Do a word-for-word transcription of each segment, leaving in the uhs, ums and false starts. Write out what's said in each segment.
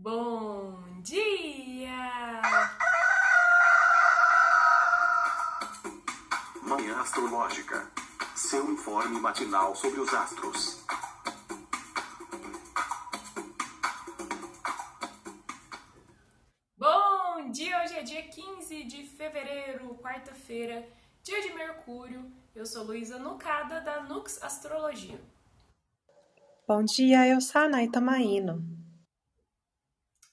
Bom dia! Manhã Astrológica. Seu informe matinal sobre os astros. Bom dia! Hoje é dia quinze de fevereiro, quarta-feira, dia de Mercúrio. Eu sou Luísa Nucada, da Nux Astrologia. Bom dia! Eu sou a Anaí Tamaino.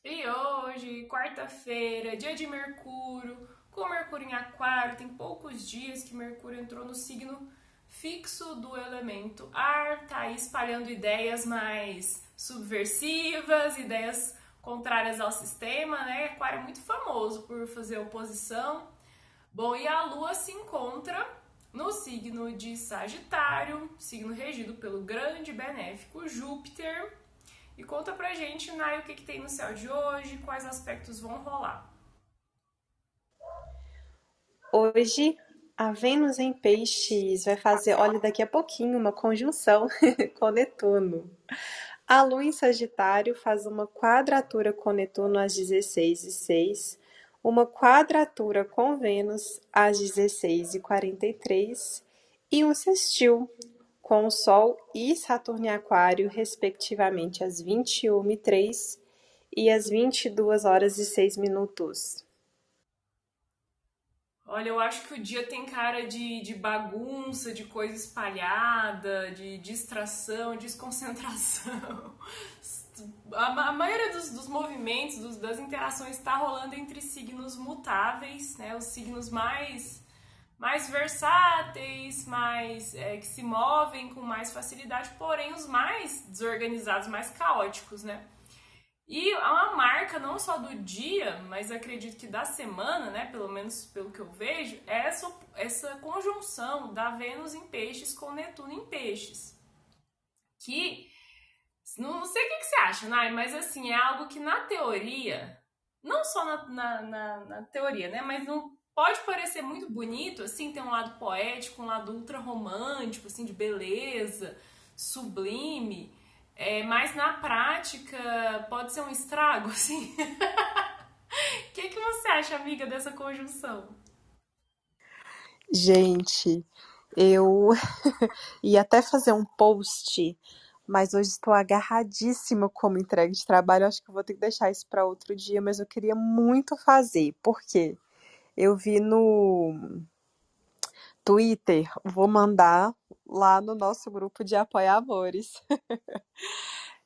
E hoje, quarta-feira, dia de Mercúrio, com Mercúrio em Aquário, tem poucos dias que Mercúrio entrou no signo fixo do elemento ar, tá aí espalhando ideias mais subversivas, ideias contrárias ao sistema, né? Aquário é muito famoso por fazer oposição. Bom, e a Lua se encontra no signo de Sagitário, signo regido pelo grande benéfico Júpiter. E conta pra gente, Nai, o que, que tem no céu de hoje, quais aspectos vão rolar. Hoje, a Vênus em Peixes vai fazer, olha, daqui a pouquinho, uma conjunção com Netuno. A Lua em Sagitário faz uma quadratura com Netuno às dezesseis e zero seis, uma quadratura com Vênus às dezesseis e quarenta e três e um sextil com o Sol e Saturno em Aquário, respectivamente, às vinte e uma e três e às vinte e duas horas e seis minutos. Olha, eu acho que o dia tem cara de, de bagunça, de coisa espalhada, de distração, desconcentração. A, a maioria dos, dos movimentos, dos, das interações está rolando entre signos mutáveis, né? Os signos mais... mais versáteis, mais, é, que se movem com mais facilidade, porém os mais desorganizados, mais caóticos, né? E há uma marca não só do dia, mas acredito que da semana, né, pelo menos pelo que eu vejo, é essa, essa conjunção da Vênus em Peixes com Netuno em Peixes, que, não sei o que você acha, Nai, mas assim, é algo que na teoria, não só na, na, na, na teoria, né, mas no pode parecer muito bonito, assim, tem um lado poético, um lado ultra romântico, assim, de beleza, sublime, é, mas na prática pode ser um estrago, assim. O que, que você acha, amiga, dessa conjunção? Gente, eu ia até fazer um post, mas hoje estou agarradíssima como entrega de trabalho, acho que eu vou ter que deixar isso para outro dia, mas eu queria muito fazer, por quê? Eu vi no Twitter, vou mandar lá no nosso grupo de apoiadores,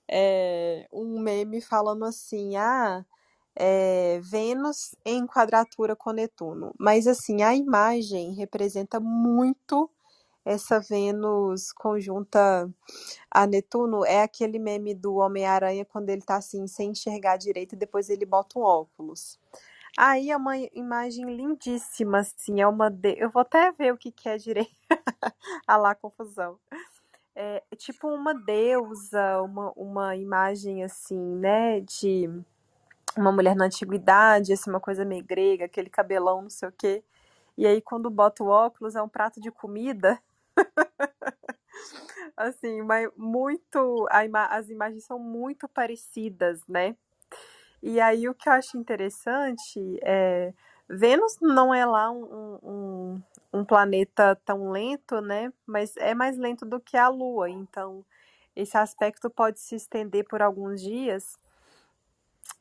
é, um meme falando assim, ah, é, Vênus em quadratura com Netuno. Mas assim, a imagem representa muito essa Vênus conjunta a Netuno, é aquele meme do Homem-Aranha quando ele tá assim, sem enxergar direito, e depois ele bota um óculos. Aí é uma imagem lindíssima, assim, é uma... De... Eu vou até ver o que, que é direito. Ah lá, confusão. É tipo uma deusa, uma, uma imagem, assim, né, de uma mulher na antiguidade, assim, uma coisa meio grega, aquele cabelão, não sei o quê. E aí, quando bota o óculos, é um prato de comida. Assim, mas muito... A ima... As imagens são muito parecidas, né? E aí, o que eu acho interessante é... Vênus não é lá um, um, um planeta tão lento, né? Mas é mais lento do que a Lua. Então, esse aspecto pode se estender por alguns dias.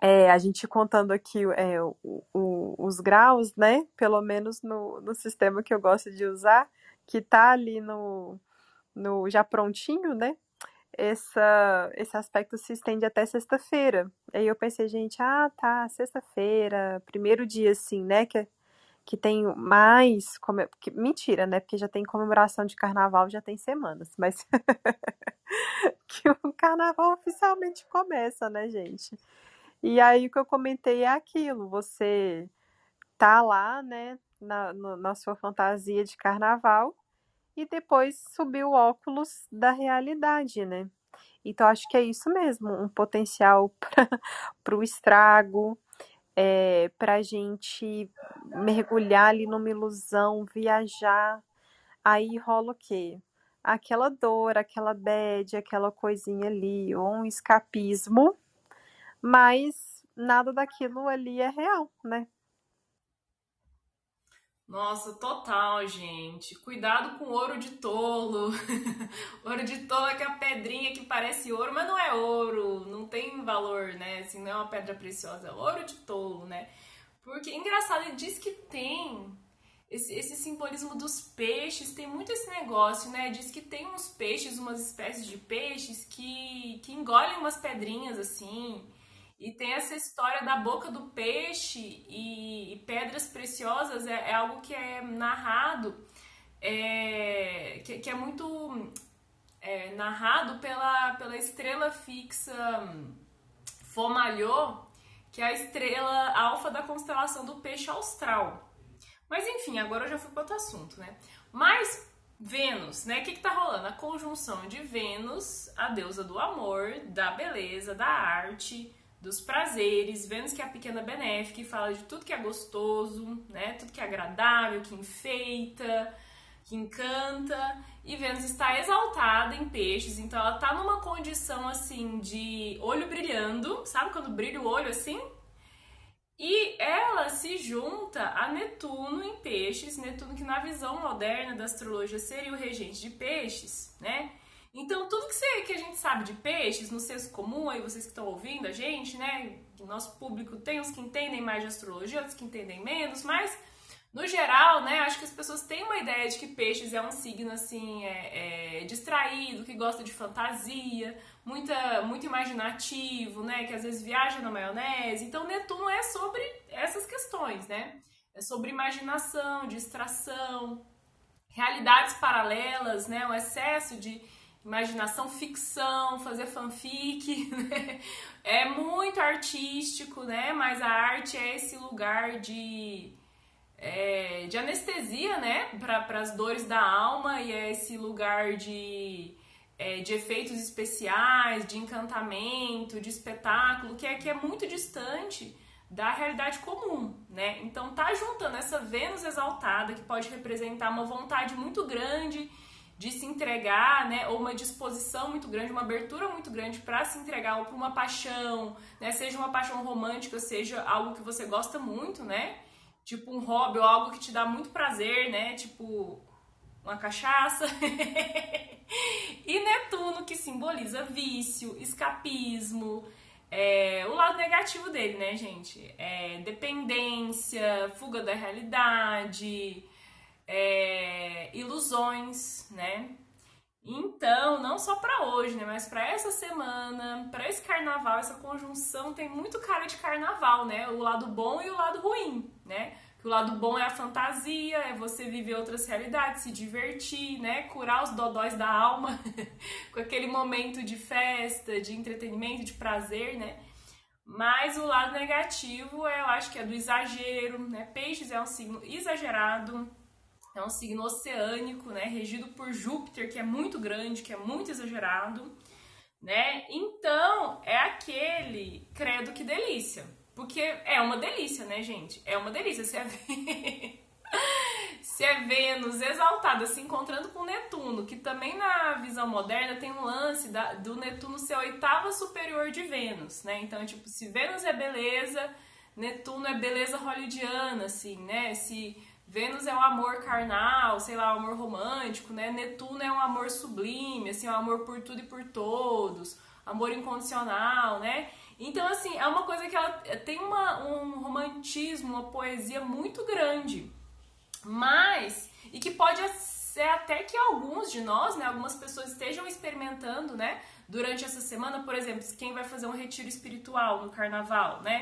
É, a gente contando aqui é, o, o, os graus, né? Pelo menos no, no sistema que eu gosto de usar, que tá ali no, no já prontinho, né? Essa, esse aspecto se estende até sexta-feira. Aí eu pensei, gente, ah, tá, sexta-feira, primeiro dia, assim, né, que, que tem mais... Come... Que, mentira, né, porque já tem comemoração de carnaval, já tem semanas, mas... que o carnaval oficialmente começa, né, gente? E aí o que eu comentei é aquilo, você tá lá, né, na, no, na sua fantasia de carnaval, e depois subir o óculos da realidade, né? Então, acho que é isso mesmo, um potencial para o estrago, é, para a gente mergulhar ali numa ilusão, viajar. Aí rola o quê? Aquela dor, aquela bad, aquela coisinha ali, ou um escapismo, mas nada daquilo ali é real, né? Nossa, total, gente. Cuidado com ouro de tolo. Ouro de tolo é aquela pedrinha que parece ouro, mas não é ouro. Não tem valor, né? Assim, não é uma pedra preciosa. Ouro de tolo, né? Porque, engraçado, ele diz que tem esse, esse simbolismo dos peixes. Tem muito esse negócio, né? Diz que tem uns peixes, umas espécies de peixes que, que engolem umas pedrinhas, assim. E tem essa história da boca do peixe e, e pedras preciosas, é, é algo que é narrado, é, que, que é muito é, narrado pela, pela estrela fixa Fomalhaut, que é a estrela alfa da constelação do peixe austral. Mas enfim, agora eu já fui para outro assunto, né? Mas Vênus, né? O que que tá rolando? A conjunção de Vênus, a deusa do amor, da beleza, da arte, dos prazeres. Vênus que é a pequena benéfica e fala de tudo que é gostoso, né? Tudo que é agradável, que enfeita, que encanta. E Vênus está exaltada em peixes, então ela tá numa condição assim de olho brilhando, sabe quando brilha o olho assim? E ela se junta a Netuno em peixes, Netuno que na visão moderna da astrologia seria o regente de peixes, né? Então, tudo que, você, que a gente sabe de peixes, no senso comum, aí vocês que estão ouvindo a gente, né? Nosso público tem uns que entendem mais de astrologia, outros que entendem menos, mas, no geral, né? Acho que as pessoas têm uma ideia de que peixes é um signo, assim, é, é, distraído, que gosta de fantasia, muita, muito imaginativo, né? Que às vezes viaja na maionese. Então, Netuno é sobre essas questões, né? É sobre imaginação, distração, realidades paralelas, né? O excesso de imaginação, ficção, fazer fanfic, né? É muito artístico, né? Mas a arte é esse lugar de, é, de anestesia, né? Para as dores da alma, e é esse lugar de, é, de efeitos especiais, de encantamento, de espetáculo, que é, que é muito distante da realidade comum, né? Então tá juntando essa Vênus exaltada, que pode representar uma vontade muito grande de se entregar, né, ou uma disposição muito grande, uma abertura muito grande para se entregar, ou para uma paixão, né, seja uma paixão romântica, seja algo que você gosta muito, né, tipo um hobby ou algo que te dá muito prazer, né, tipo uma cachaça. E Netuno, que simboliza vício, escapismo, é, o lado negativo dele, né, gente, é dependência, fuga da realidade, É, ilusões, né? Então, não só para hoje, né? Mas para essa semana, para esse carnaval, essa conjunção tem muito cara de carnaval, né? O lado bom e o lado ruim, né? Que o lado bom é a fantasia, é você viver outras realidades, se divertir, né? Curar os dodóis da alma com aquele momento de festa, de entretenimento, de prazer, né? Mas o lado negativo, eu acho que é do exagero, né? Peixes é um signo exagerado, é um signo oceânico, né? Regido por Júpiter, que é muito grande, que é muito exagerado, né? Então, é aquele credo que delícia. Porque é uma delícia, né, gente? É uma delícia. Se é, se é Vênus exaltada se encontrando com Netuno, que também na visão moderna tem um lance da, do Netuno ser a oitava superior de Vênus, né? Então, tipo, se Vênus é beleza, Netuno é beleza hollywoodiana, assim, né? Se Vênus é um amor carnal, sei lá, um amor romântico, né? Netuno é um amor sublime, assim, um amor por tudo e por todos, amor incondicional, né? Então, assim, é uma coisa que ela tem uma, um romantismo, uma poesia muito grande, mas, e que pode ser até que alguns de nós, né, algumas pessoas estejam experimentando, né, durante essa semana. Por exemplo, quem vai fazer um retiro espiritual no carnaval, né?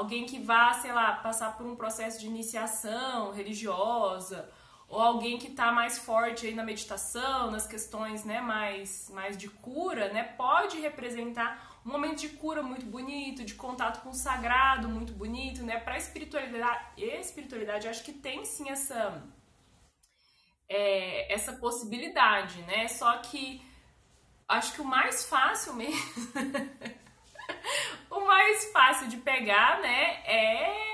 Alguém que vá, sei lá, passar por um processo de iniciação religiosa, ou alguém que tá mais forte aí na meditação, nas questões, né, mais, mais de cura, né, pode representar um momento de cura muito bonito, de contato com o sagrado muito bonito, né, pra espiritualidade. Espiritualidade, acho que tem sim essa, é, essa possibilidade, né, só que acho que o mais fácil mesmo, o mais fácil de pegar, né, é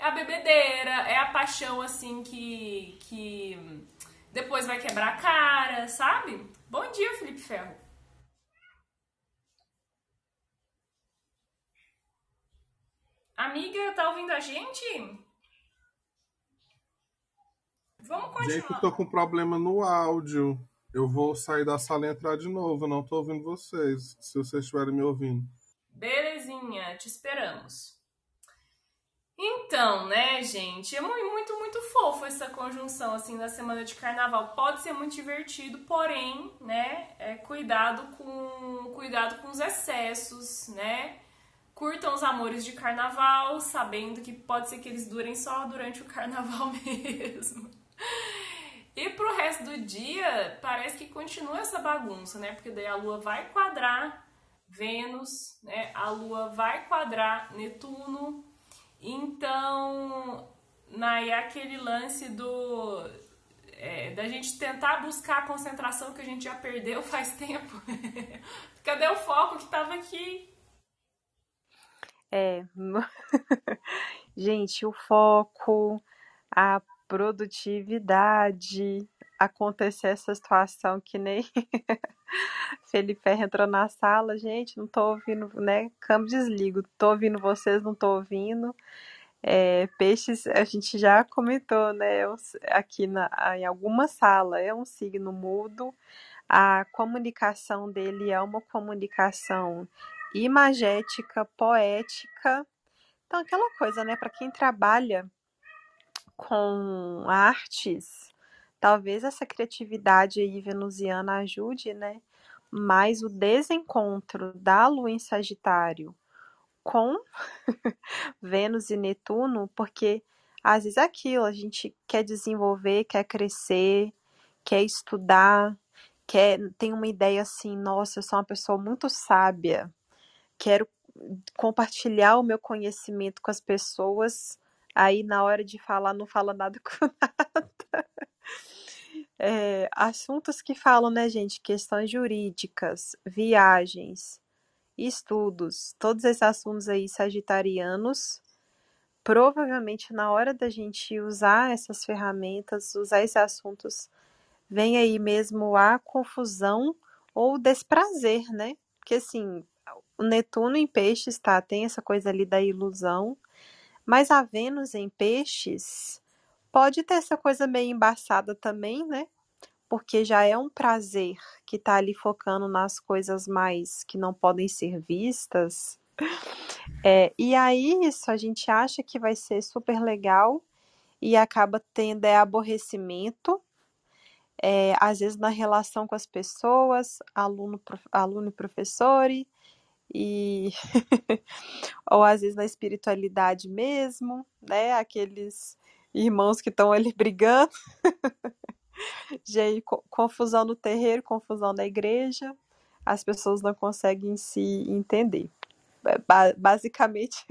a bebedeira, é a paixão, assim, que, que depois vai quebrar a cara, sabe? Bom dia, Felipe Ferro. Amiga, tá ouvindo a gente? Vamos continuar. Gente, eu tô com problema no áudio. Eu vou sair da sala e entrar de novo. Eu não tô ouvindo vocês, se vocês estiverem me ouvindo. Belezinha, te esperamos. Então, né, gente? É muito, muito fofo essa conjunção, assim, na semana de carnaval. Pode ser muito divertido, porém, né, é, cuidado com, cuidado com os excessos, né? Curtam os amores de carnaval, sabendo que pode ser que eles durem só durante o carnaval mesmo. E pro resto do dia, parece que continua essa bagunça, né? Porque daí a Lua vai quadrar Vênus, né? A Lua vai quadrar Netuno. Então, né, é aquele lance do é, da gente tentar buscar a concentração que a gente já perdeu faz tempo. Cadê o foco que tava aqui? É, gente, o foco, a produtividade, acontecer essa situação que nem Felipe Ferro entrou na sala, gente, não tô ouvindo, né, câmbio desligo, tô ouvindo vocês, não tô ouvindo, é, peixes, a gente já comentou, né, aqui na, em alguma sala, é um signo mudo, a comunicação dele é uma comunicação imagética, poética, então aquela coisa, né, para quem trabalha com artes, talvez essa criatividade aí venusiana ajude, né, mas o desencontro da Lua em Sagitário com Vênus e Netuno, porque às vezes é aquilo, a gente quer desenvolver, quer crescer, quer estudar, quer, tem uma ideia assim, nossa, eu sou uma pessoa muito sábia, quero compartilhar o meu conhecimento com as pessoas, aí na hora de falar não fala nada com nada. É, assuntos que falam, né, gente, questões jurídicas, viagens, estudos, todos esses assuntos aí sagitarianos, provavelmente na hora da gente usar essas ferramentas, usar esses assuntos, vem aí mesmo a confusão ou desprazer, né, porque assim... O Netuno em peixes, tá, tem essa coisa ali da ilusão, mas a Vênus em peixes pode ter essa coisa meio embaçada também, né? Porque já é um prazer que tá ali focando nas coisas mais que não podem ser vistas. É, e aí isso a gente acha que vai ser super legal e acaba tendo é, aborrecimento, é, às vezes na relação com as pessoas, aluno, prof, aluno e professor, e ou às vezes na espiritualidade mesmo, né, aqueles irmãos que estão ali brigando, gente, confusão no terreiro, confusão na igreja, as pessoas não conseguem se entender, ba- basicamente,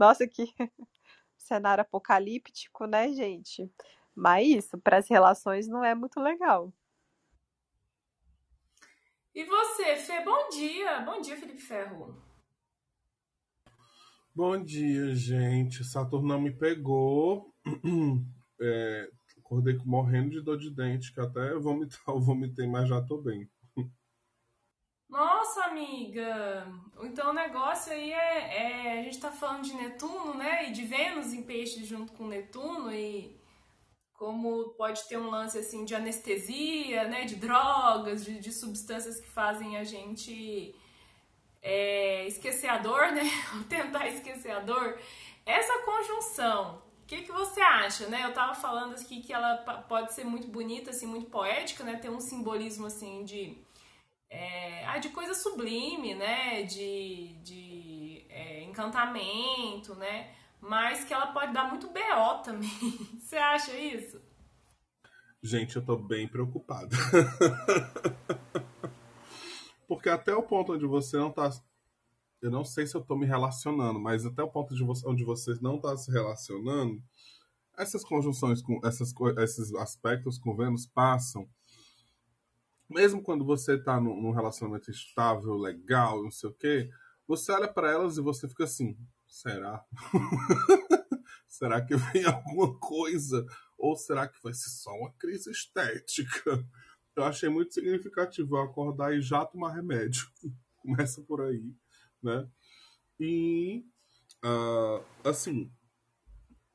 nossa, que cenário apocalíptico, né, gente, mas isso, para as relações não é muito legal. E você, Fê, bom dia. Bom dia, Felipe Ferro. Bom dia, gente. Saturno não me pegou. É, acordei morrendo de dor de dente, que até vomitar, eu vomitei, mas já tô bem. Nossa, amiga. Então o negócio aí é, é... A gente tá falando de Netuno, né? E de Vênus em peixes junto com Netuno e... como pode ter um lance assim de anestesia, né, de drogas, de, de substâncias que fazem a gente é, esquecer a dor, né, tentar esquecer a dor. Essa conjunção, o que, que você acha, né? Eu tava falando aqui que ela pode ser muito bonita, assim, muito poética, né, ter um simbolismo assim de, é, ah, de coisa sublime, né, de, de é, encantamento, né? Mas que ela pode dar muito B O também. Você acha isso? Gente, eu tô bem preocupada. Porque até o ponto onde você não tá... Eu não sei se eu tô me relacionando, mas até o ponto de você, onde você não tá se relacionando, essas conjunções, com essas, esses aspectos com Vênus passam. Mesmo quando você tá num relacionamento estável, legal, não sei o quê, você olha pra elas e você fica assim... Será? Será que vem alguma coisa? Ou será que vai ser só uma crise estética? Eu achei muito significativo eu acordar e já tomar remédio. Começa por aí, né? E uh, assim,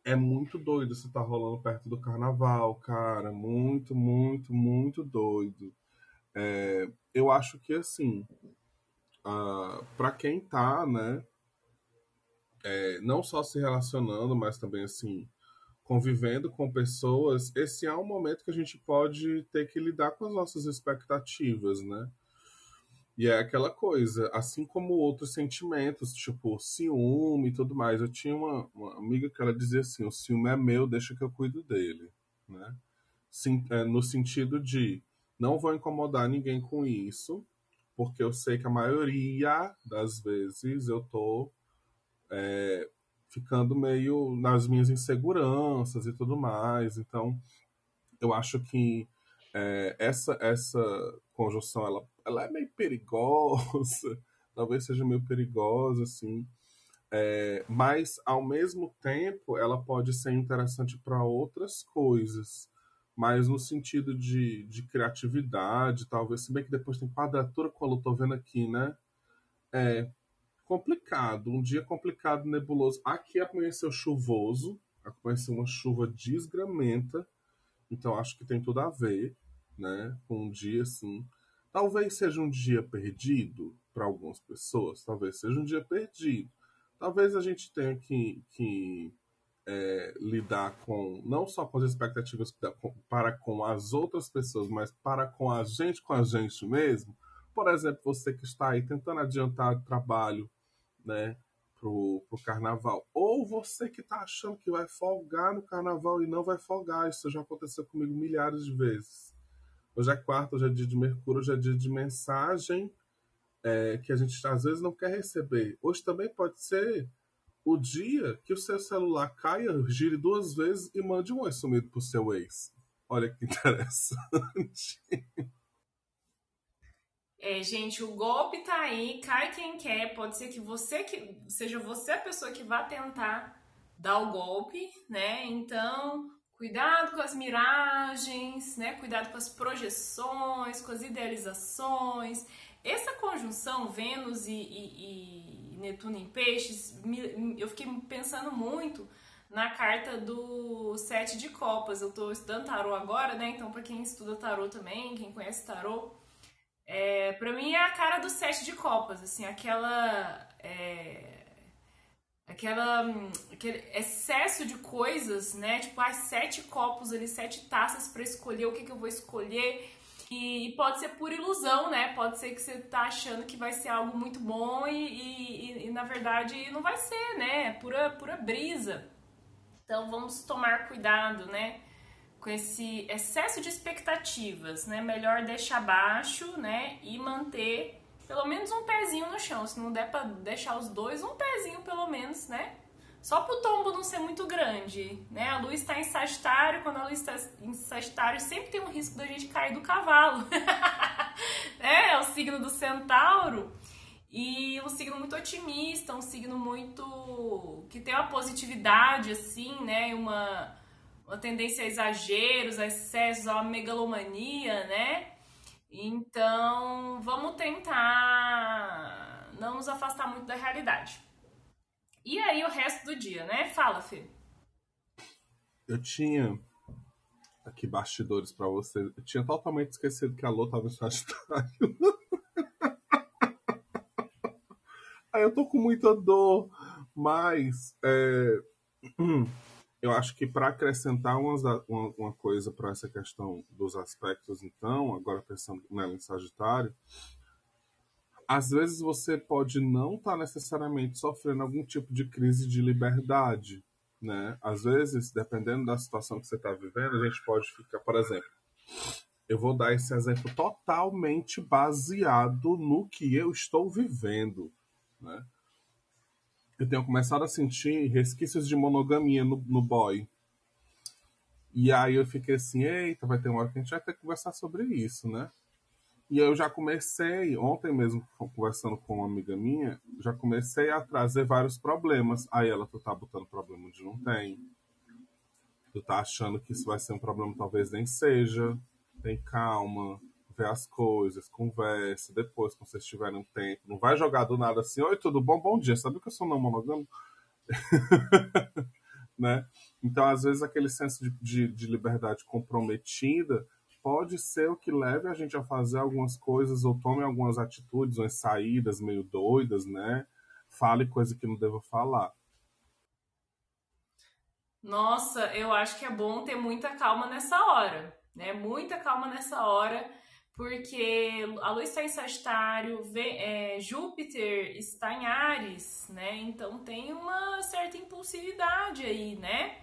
é muito doido isso tá rolando perto do carnaval, cara. Muito, muito, muito doido. É, eu acho que, assim, uh, pra quem tá, né, é, não só se relacionando, mas também, assim, convivendo com pessoas, esse é um momento que a gente pode ter que lidar com as nossas expectativas, né? E é aquela coisa, assim como outros sentimentos, tipo ciúme e tudo mais. Eu tinha uma, uma amiga que ela dizia assim, o ciúme é meu, deixa que eu cuido dele, né? Sim, é, no sentido de, não vou incomodar ninguém com isso, porque eu sei que a maioria das vezes eu tô é, ficando meio nas minhas inseguranças e tudo mais. Então, eu acho que é, essa, essa conjunção, ela... ela é meio perigosa, talvez seja meio perigosa, assim. É, mas, ao mesmo tempo, ela pode ser interessante para outras coisas. Mas no sentido de, de criatividade, talvez. Se bem que depois tem quadratura, como eu tô vendo aqui, né? É complicado. Um dia complicado, nebuloso. Aqui amanheceu chuvoso. Amanheceu uma chuva desgramenta. Então, acho que tem tudo a ver, né? Com um dia, assim... Talvez seja um dia perdido para algumas pessoas, talvez seja um dia perdido. Talvez a gente tenha que, que é, lidar com, não só com as expectativas para com as outras pessoas, mas para com a gente, com a gente mesmo. Por exemplo, você que está aí tentando adiantar o trabalho, né, para o carnaval. Ou você que está achando que vai folgar no carnaval e não vai folgar. Isso já aconteceu comigo milhares de vezes. Hoje é quarta, hoje é dia de Mercúrio, hoje é dia de mensagem é, que a gente às vezes não quer receber. Hoje também pode ser o dia que o seu celular caia, gire duas vezes e mande um oi sumido pro seu ex. Olha que interessante. É, gente, o golpe tá aí, cai quem quer. Pode ser que você, que seja você a pessoa que vá tentar dar o golpe, né? Então... cuidado com as miragens, né? Cuidado com as projeções, com as idealizações. Essa conjunção Vênus e, e, e Netuno em Peixes, me, eu fiquei pensando muito na carta do Sete de Copas. Eu estou estudando tarô agora, né? Então, para quem estuda tarô também, quem conhece tarô, é, para mim é a cara do Sete de Copas, assim, aquela... É... Aquela, aquele excesso de coisas, né? Tipo, ah, sete copos ali, sete taças pra escolher o que, que eu vou escolher. E, e pode ser por ilusão, né? Pode ser que você tá achando que vai ser algo muito bom e, e, e, e na verdade, não vai ser, né? É pura, pura brisa. Então, vamos tomar cuidado, né? Com esse excesso de expectativas, né? Melhor deixar baixo, né? E manter... pelo menos um pezinho no chão. Se não der pra deixar os dois, um pezinho pelo menos, né? Só pro tombo não ser muito grande, né? A lua está em Sagitário. Quando a lua está em Sagitário, sempre tem um risco da gente cair do cavalo. Né? É o signo do centauro. E um signo muito otimista, um signo muito... que tem uma positividade, assim, né? Uma, uma tendência a exageros, a excessos, a uma megalomania, né? Então, vamos tentar não nos afastar muito da realidade. E aí, o resto do dia, né? Fala, Fê. Eu tinha aqui bastidores pra vocês. Eu tinha totalmente esquecido que a Lô tava em Sagitário. Aí eu tô com muita dor, mas é... eu acho que para acrescentar umas, uma, uma coisa para essa questão dos aspectos, então, agora pensando nela em Sagitário, às vezes você pode não estar tá necessariamente sofrendo algum tipo de crise de liberdade, né? Às vezes, dependendo da situação que você está vivendo, a gente pode ficar, por exemplo, eu vou dar esse exemplo totalmente baseado no que eu estou vivendo, né? Eu tenho começado a sentir resquícios de monogamia no, no boy. E aí eu fiquei assim, eita, vai ter uma hora que a gente vai ter que conversar sobre isso, né? E eu já comecei, ontem mesmo, conversando com uma amiga minha, já comecei a trazer vários problemas. Aí ela, tu tá botando problema onde não tem. Tu tá achando que isso vai ser um problema, talvez nem seja. Tem calma, vê as coisas, conversa, depois, quando vocês tiverem um tempo. Não vai jogar do nada assim, oi, tudo bom? Bom dia. Sabe que eu sou não monogâmico? né? Então, às vezes, aquele senso de, de, de liberdade comprometida pode ser o que leve a gente a fazer algumas coisas ou tome algumas atitudes, umas saídas meio doidas, né? Fale coisa que não devo falar. Nossa, eu acho que é bom ter muita calma nessa hora, né? Muita calma nessa hora, porque a Lua está em Sagitário, é, Júpiter está em Áries, né? Então tem uma certa impulsividade aí, né?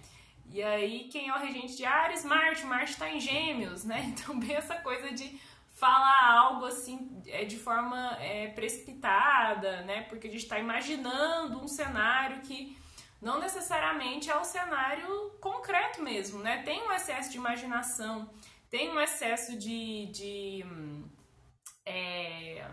E aí quem é o regente de Áries? Marte, Marte está em Gêmeos, né? Então bem essa coisa de falar algo assim de forma é, precipitada, né? Porque a gente está imaginando um cenário que não necessariamente é um cenário concreto mesmo, né? Tem um excesso de imaginação, tem um excesso de, de, é,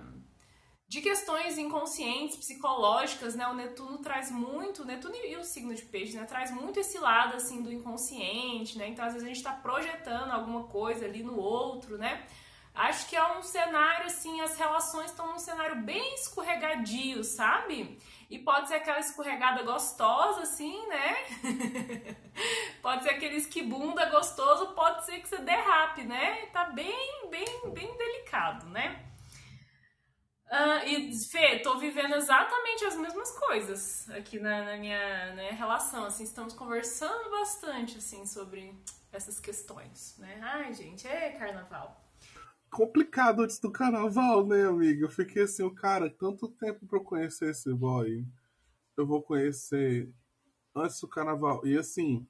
de questões inconscientes, psicológicas, né? O Netuno traz muito, o Netuno e o signo de peixe, né? Traz muito esse lado, assim, do inconsciente, né? Então, às vezes, a gente está projetando alguma coisa ali no outro, né? Acho que é um cenário, assim, as relações estão num cenário bem escorregadio, sabe? E pode ser aquela escorregada gostosa, assim, né? Pode ser aquele esquibunda gostoso, pode ser que você derrape, né? Tá bem, bem, bem delicado, né? Ah, e, Fê, tô vivendo exatamente as mesmas coisas aqui na, na minha, né, relação, assim, estamos conversando bastante, assim, sobre essas questões, né? Ai, gente, é carnaval. Complicado antes do carnaval, né, amiga? Eu fiquei assim, o cara, tanto tempo pra eu conhecer esse boy. Eu vou conhecer antes do carnaval. E assim,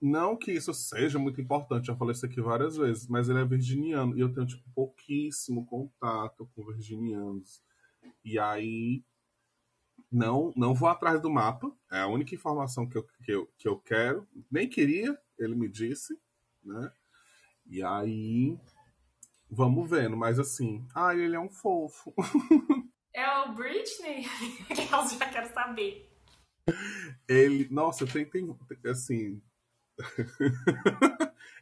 não que isso seja muito importante, já falei isso aqui várias vezes, mas ele é virginiano e eu tenho, tipo, pouquíssimo contato com virginianos. E aí, não, não vou atrás do mapa. É a única informação que eu, que eu, que eu quero. Nem queria, ele me disse, né? E aí... vamos vendo, mas assim... ai, ah, ele é um fofo. É o Britney? Eu já quero saber. Ele... nossa, tem... tem assim...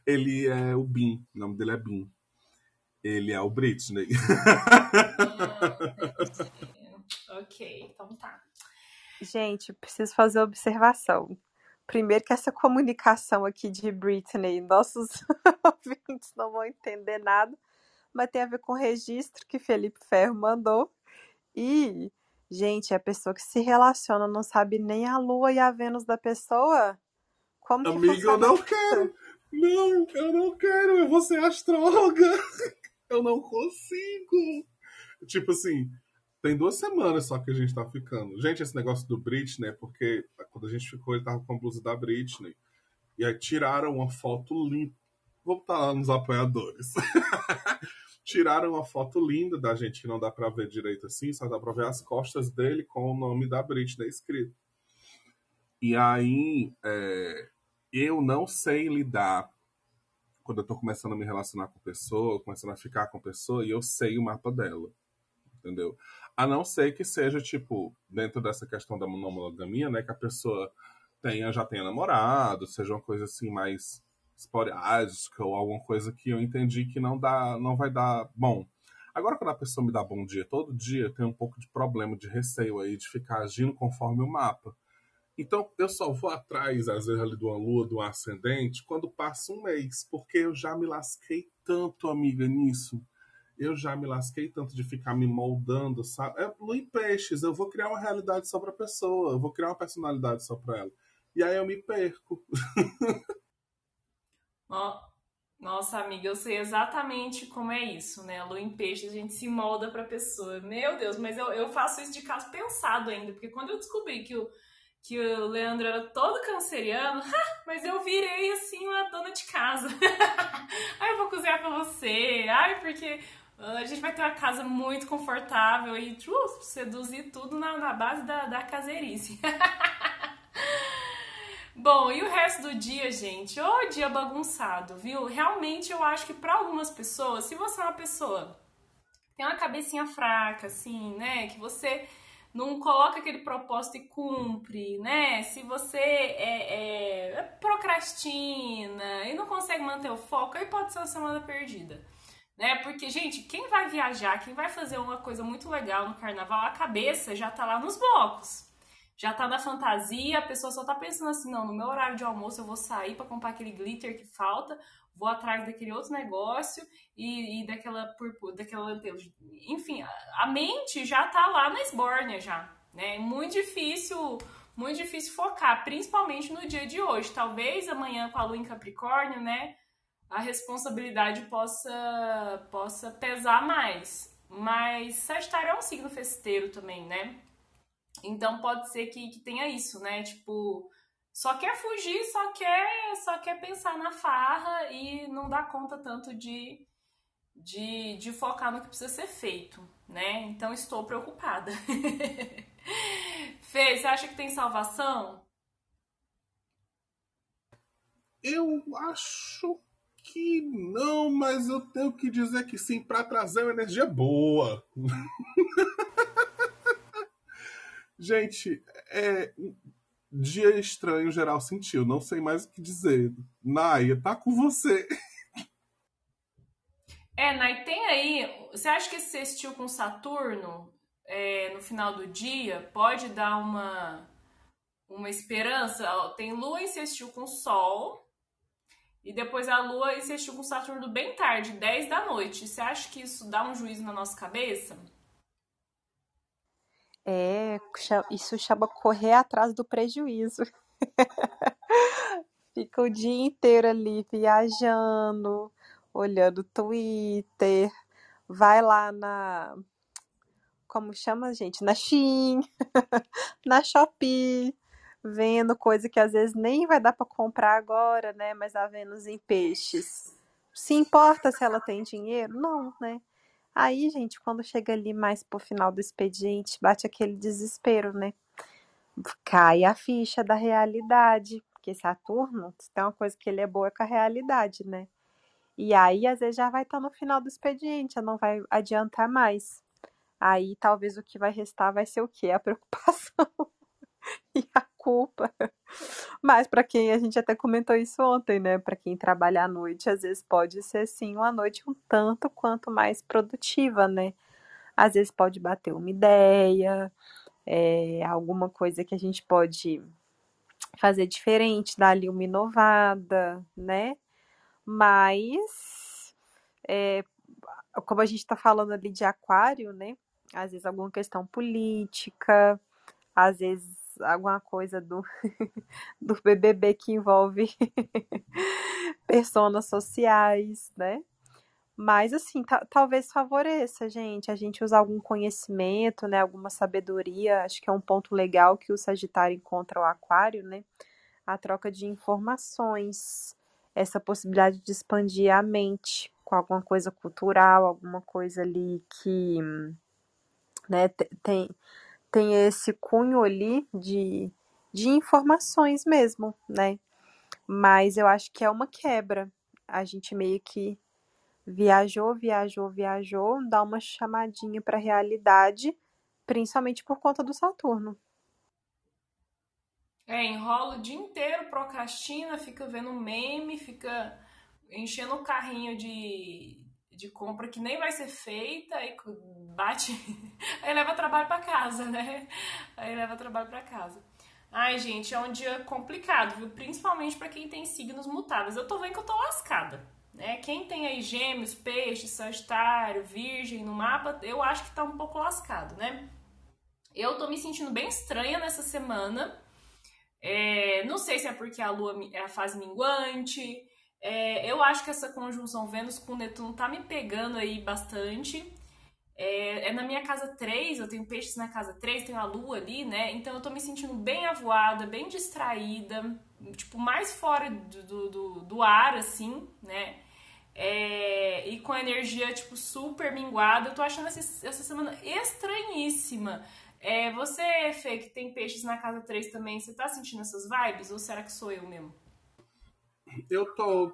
ele é o Bin. O nome dele é Bin. Ele é o Britney. Ah, ok, então tá. Gente, preciso fazer uma observação. Primeiro que essa comunicação aqui de Britney, nossos ouvintes não vão entender nada. Mas tem a ver com o registro que Felipe Ferro mandou. E, gente, a pessoa que se relaciona não sabe nem a Lua e a Vênus da pessoa? Como amiga, que eu não isso? Quero! Não, eu não quero! Eu vou ser astróloga! Eu não consigo! Tipo assim, tem duas semanas só que a gente tá ficando. Gente, esse negócio do Britney, porque quando a gente ficou, ele tava com a blusa da Britney. E aí tiraram uma foto limpa. Vou botar lá nos apoiadores. Tiraram uma foto linda da gente, que não dá pra ver direito assim, só dá pra ver as costas dele com o nome da Britney escrito. E aí, é, eu não sei lidar, quando eu tô começando a me relacionar com a pessoa, começando a ficar com a pessoa, e eu sei o mapa dela, entendeu? A não ser que seja, tipo, dentro dessa questão da monogamia, né, que a pessoa tenha, já tenha namorado, seja uma coisa assim mais... esporádica ou alguma coisa que eu entendi que não, dá, não vai dar bom. Agora, quando a pessoa me dá bom dia todo dia, eu tenho um pouco de problema, de receio aí, de ficar agindo conforme o mapa. Então, eu só vou atrás, às vezes, ali de uma lua, de um ascendente, quando passa um mês, porque eu já me lasquei tanto, amiga, nisso. Eu já me lasquei tanto de ficar me moldando, sabe? É lua em peixes, eu vou criar uma realidade só pra pessoa, eu vou criar uma personalidade só pra ela. E aí eu me perco. Nossa, amiga, eu sei exatamente como é isso, né? A lua em peixe, a gente se molda pra pessoa. Meu Deus, mas eu, eu faço isso de caso pensado ainda, porque quando eu descobri que o, que o Leandro era todo canceriano, ha, mas eu virei, assim, uma dona de casa. Ai, eu vou cozinhar pra você. Ai, porque a gente vai ter uma casa muito confortável e uh, seduzir tudo na, na base da, da caseirice. Bom, e o resto do dia, gente? Ô, dia bagunçado, viu? Realmente, eu acho que pra algumas pessoas, se você é uma pessoa que tem uma cabecinha fraca, assim, né? Que você não coloca aquele propósito e cumpre, né? Se você é, é, procrastina e não consegue manter o foco, aí pode ser uma semana perdida, né? Porque, gente, quem vai viajar, quem vai fazer uma coisa muito legal no carnaval, a cabeça já tá lá nos blocos. já tá na fantasia, a pessoa só tá pensando assim, não, no meu horário de almoço eu vou sair pra comprar aquele glitter que falta, vou atrás daquele outro negócio e, e daquela purpura, daquela lanterna. Enfim, a, a mente já tá lá na esbórnia já, né? É muito difícil... Muito difícil focar, principalmente no dia de hoje. Talvez amanhã com a lua em Capricórnio, né? A responsabilidade possa, possa pesar mais. Mas Sagitário é um signo festeiro também, né? Então pode ser que, que tenha isso, né? Tipo, só quer fugir, só quer, só quer pensar na farra e não dá conta tanto de, de, de focar no que precisa ser feito, né? Então estou preocupada. Fê, você acha que tem salvação? Eu acho que não, mas eu tenho que dizer que sim, para trazer uma energia boa. Gente, é, dia estranho geral sentiu, não sei mais o que dizer. Nai, tá com você. É, Nai, tem aí... Você acha que esse sextil com Saturno... É, no final do dia, pode dar uma, uma esperança. Tem lua em sextil com sol, e depois a lua em sextil com Saturno bem tarde, dez da noite. Você acha que isso dá um juízo na nossa cabeça? É, isso chama correr atrás do prejuízo. Fica o dia inteiro ali viajando, olhando o Twitter, vai lá na... Como chama, gente? Na Shein, na Shopee, vendo coisa que às vezes nem vai dar para comprar agora, né? Mas a Vênus em peixes. Se importa se ela tem dinheiro? Não, né? Aí, gente, quando chega ali mais pro final do expediente, bate aquele desespero, né? Cai a ficha da realidade, porque Saturno, se tem uma coisa que ele é boa é com a realidade, né? E aí, às vezes, já vai estar no final do expediente, já não vai adiantar mais. Aí talvez o que vai restar vai ser o quê? A preocupação e a culpa. Mas para quem, a gente até comentou isso ontem, né? Para quem trabalha à noite, às vezes pode ser sim uma noite um tanto quanto mais produtiva, né? Às vezes pode bater uma ideia, é, alguma coisa que a gente pode fazer diferente, dar ali uma inovada, né? Mas, é, como a gente está falando ali de aquário, né? Às vezes alguma questão política, às vezes alguma coisa do, do B B B que envolve personas sociais, né? Mas, assim, t- talvez favoreça, gente, a gente usar algum conhecimento, né? Alguma sabedoria, acho que é um ponto legal que o Sagitário encontra o aquário, né? A troca de informações, essa possibilidade de expandir a mente com alguma coisa cultural, alguma coisa ali que, né, tem, tem esse cunho ali de, de informações mesmo, né? Mas eu acho que é uma quebra. A gente meio que viajou, viajou, viajou, dá uma chamadinha para a realidade, principalmente por conta do Saturno. É, enrola o dia inteiro, procrastina, fica vendo meme, fica... enchendo o carrinho de, de compra que nem vai ser feita, aí bate, aí leva trabalho pra casa, né? Aí leva trabalho pra casa. Ai, gente, é um dia complicado, viu? Principalmente pra quem tem signos mutáveis. Eu tô vendo que eu tô lascada, né? Quem tem aí gêmeos, peixes, sagitário, virgem no mapa, eu acho que tá um pouco lascado, né? Eu tô me sentindo bem estranha nessa semana. É, não sei se é porque a lua é a fase minguante... É, eu acho que essa conjunção Vênus com Netuno tá me pegando aí bastante. É, é na minha casa três, eu tenho peixes na casa três, tenho a lua ali, né? Então eu tô me sentindo bem avoada, bem distraída, tipo, mais fora do, do, do ar, assim, né? É, e com a energia, tipo, super minguada. Eu tô achando essa, essa semana estranhíssima. É, você, Fê, que tem peixes na casa três também, você tá sentindo essas vibes? Ou será que sou eu mesmo? Eu tô...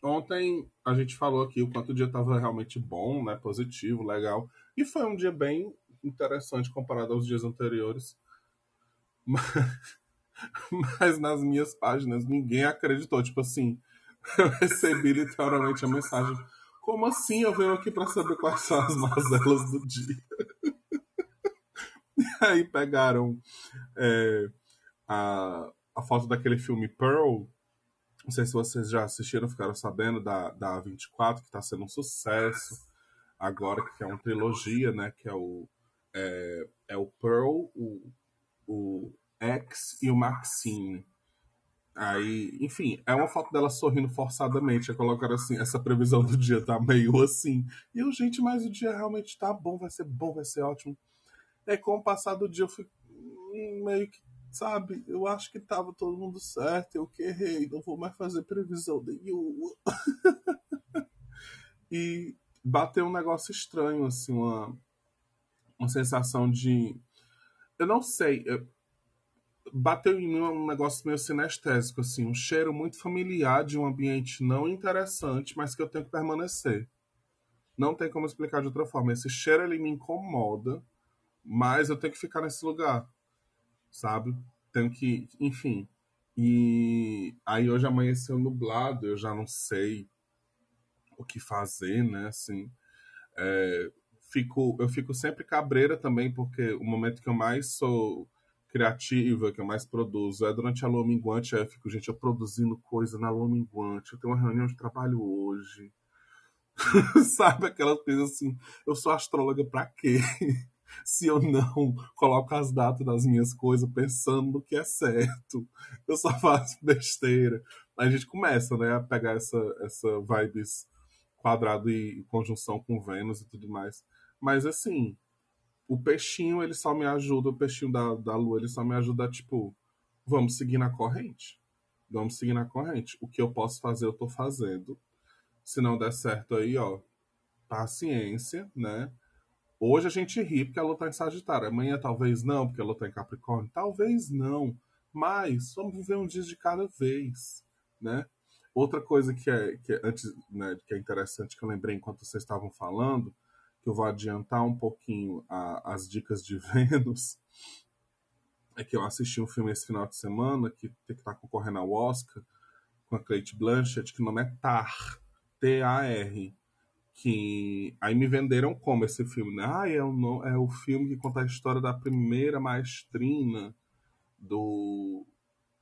Ontem a gente falou aqui o quanto o dia tava realmente bom, né? Positivo, legal. E foi um dia bem interessante comparado aos dias anteriores. Mas, mas nas minhas páginas ninguém acreditou. Tipo assim, eu recebi literalmente a mensagem. Como assim eu venho aqui pra saber quais são as mazelas do dia? Aí pegaram é, a, a foto daquele filme Pearl. Não sei se vocês já assistiram, ficaram sabendo, da, da vinte e quatro, que está sendo um sucesso agora, que é uma trilogia, né? Que é o, é, é o Pearl, o, o X e o Maxine. Aí, enfim, é uma foto dela sorrindo forçadamente. Aí colocaram assim, essa previsão do dia tá meio assim. E eu, gente, mas o dia realmente tá bom, vai ser bom, vai ser ótimo. Aí com o passar do dia eu fui meio que, sabe, eu acho que tava todo mundo certo, eu que errei, não vou mais fazer previsão nenhuma. E bateu um negócio estranho, assim, uma, uma sensação de... Eu não sei... Eu... Bateu em mim um negócio meio sinestésico, assim, um cheiro muito familiar de um ambiente não interessante, mas que eu tenho que permanecer. Não tem como explicar de outra forma. Esse cheiro, ele me incomoda, mas eu tenho que ficar nesse lugar, sabe? Tenho que, enfim. E aí hoje amanheceu nublado, eu já não sei o que fazer, né, assim. É, fico, eu fico sempre cabreira também, porque o momento que eu mais sou... criativa, que eu mais produzo, é durante a lua minguante. Aí eu fico, gente, eu produzindo coisa na lua minguante, eu tenho uma reunião de trabalho hoje. Sabe, aquelas coisas assim, eu sou astróloga pra quê? Se eu não coloco as datas das minhas coisas pensando no que é certo, eu só faço besteira. Aí a gente começa, né, a pegar essa, essa vibes quadrado e conjunção com Vênus e tudo mais. Mas assim... O peixinho, ele só me ajuda, o peixinho da, da lua, ele só me ajuda, tipo, vamos seguir na corrente. Vamos seguir na corrente. O que eu posso fazer, eu tô fazendo. Se não der certo aí, ó, paciência, né? Hoje a gente ri porque a lua tá em Sagitário. Amanhã talvez não, porque a lua tá em Capricórnio. Talvez não. Mas vamos viver um dia de cada vez, né? Outra coisa que é, que é, antes, né, que é interessante, que eu lembrei enquanto vocês estavam falando, que eu vou adiantar um pouquinho a, as dicas de Vênus, é que eu assisti um filme esse final de semana, que tem que estar concorrendo ao Oscar, com a Cate Blanchett, que o nome é Tar, T A R, que aí me venderam como esse filme, né? Ah, é o, é o filme que conta a história da primeira maestrina do,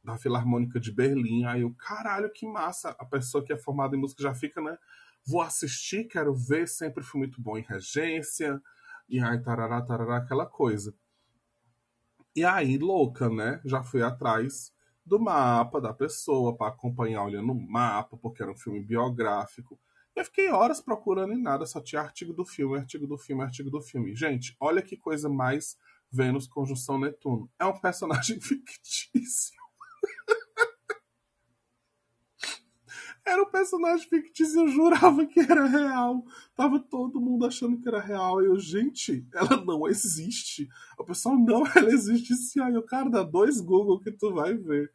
da Filarmônica de Berlim. Aí eu, caralho, que massa! A pessoa que é formada em música já fica, né? Vou assistir, quero ver, sempre fui muito bom em regência, e aí tarará, tarará, aquela coisa. E aí, louca, né? Já fui atrás do mapa da pessoa, para acompanhar olhando o mapa, porque era um filme biográfico. Eu fiquei horas procurando e nada, só tinha artigo do filme, artigo do filme, artigo do filme. Gente, olha que coisa mais Vênus conjunção Netuno. É um personagem fictício. Era um personagem fictício, eu jurava que era real. Tava todo mundo achando que era real. Aí eu, gente, ela não existe. O pessoal, não, ela existe sim. Aí eu, cara, dá dois Google que tu vai ver.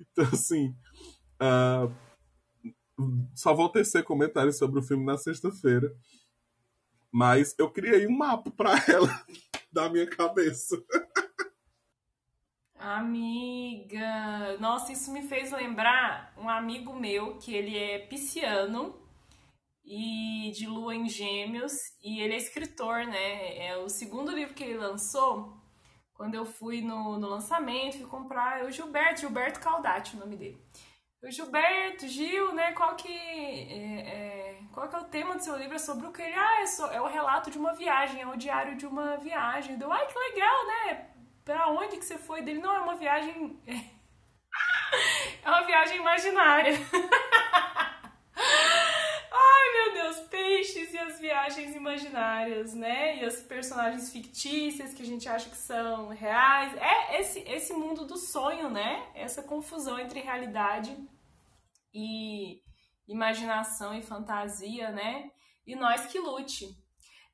Então, assim, uh, só vou tecer comentários sobre o filme na sexta-feira. Mas eu criei um mapa pra ela da minha cabeça. Amiga, nossa, isso me fez lembrar um amigo meu, que ele é pisciano e de lua em Gêmeos, e ele é escritor, né? É o segundo livro que ele lançou. Quando eu fui no, no lançamento, fui comprar o Gilberto, Gilberto Caldati, o nome dele. O Gilberto, Gil, né? Qual que é, é, qual que é o tema do seu livro? É sobre o que ele... Ah, é, só, é o relato de uma viagem, é o diário de uma viagem. Deu, ai, que legal, né? Pra onde que você foi? Dele, não, é uma viagem... É uma viagem imaginária. Ai, meu Deus, peixes e as viagens imaginárias, né? E as personagens fictícias que a gente acha que são reais. É esse, esse mundo do sonho, né? Essa confusão entre realidade e imaginação e fantasia, né? E nós que lute.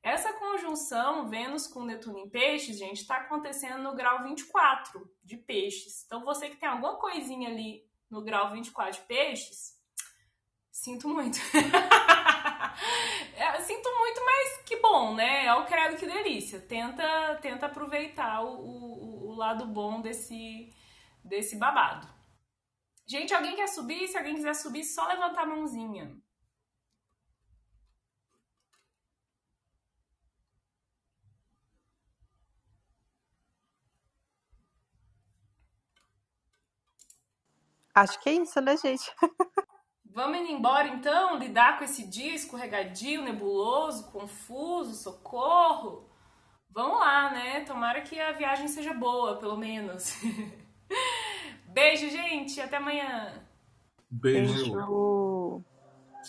Essa conjunção Vênus com Netuno em Peixes, gente, está acontecendo no grau vinte e quatro de Peixes. Então, você que tem alguma coisinha ali no grau vinte e quatro de Peixes, sinto muito. Sinto muito, mas que bom, né? É o credo, que delícia. Tenta, tenta aproveitar o, o, o lado bom desse, desse babado. Gente, alguém quer subir? Se alguém quiser subir, só levantar a mãozinha. Acho que é isso, né, gente? Vamos indo embora, então? Lidar com esse dia escorregadio, nebuloso, confuso, socorro? Vamos lá, né? Tomara que a viagem seja boa, pelo menos. Beijo, gente! Até amanhã! Beijo! Beijo.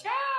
Tchau!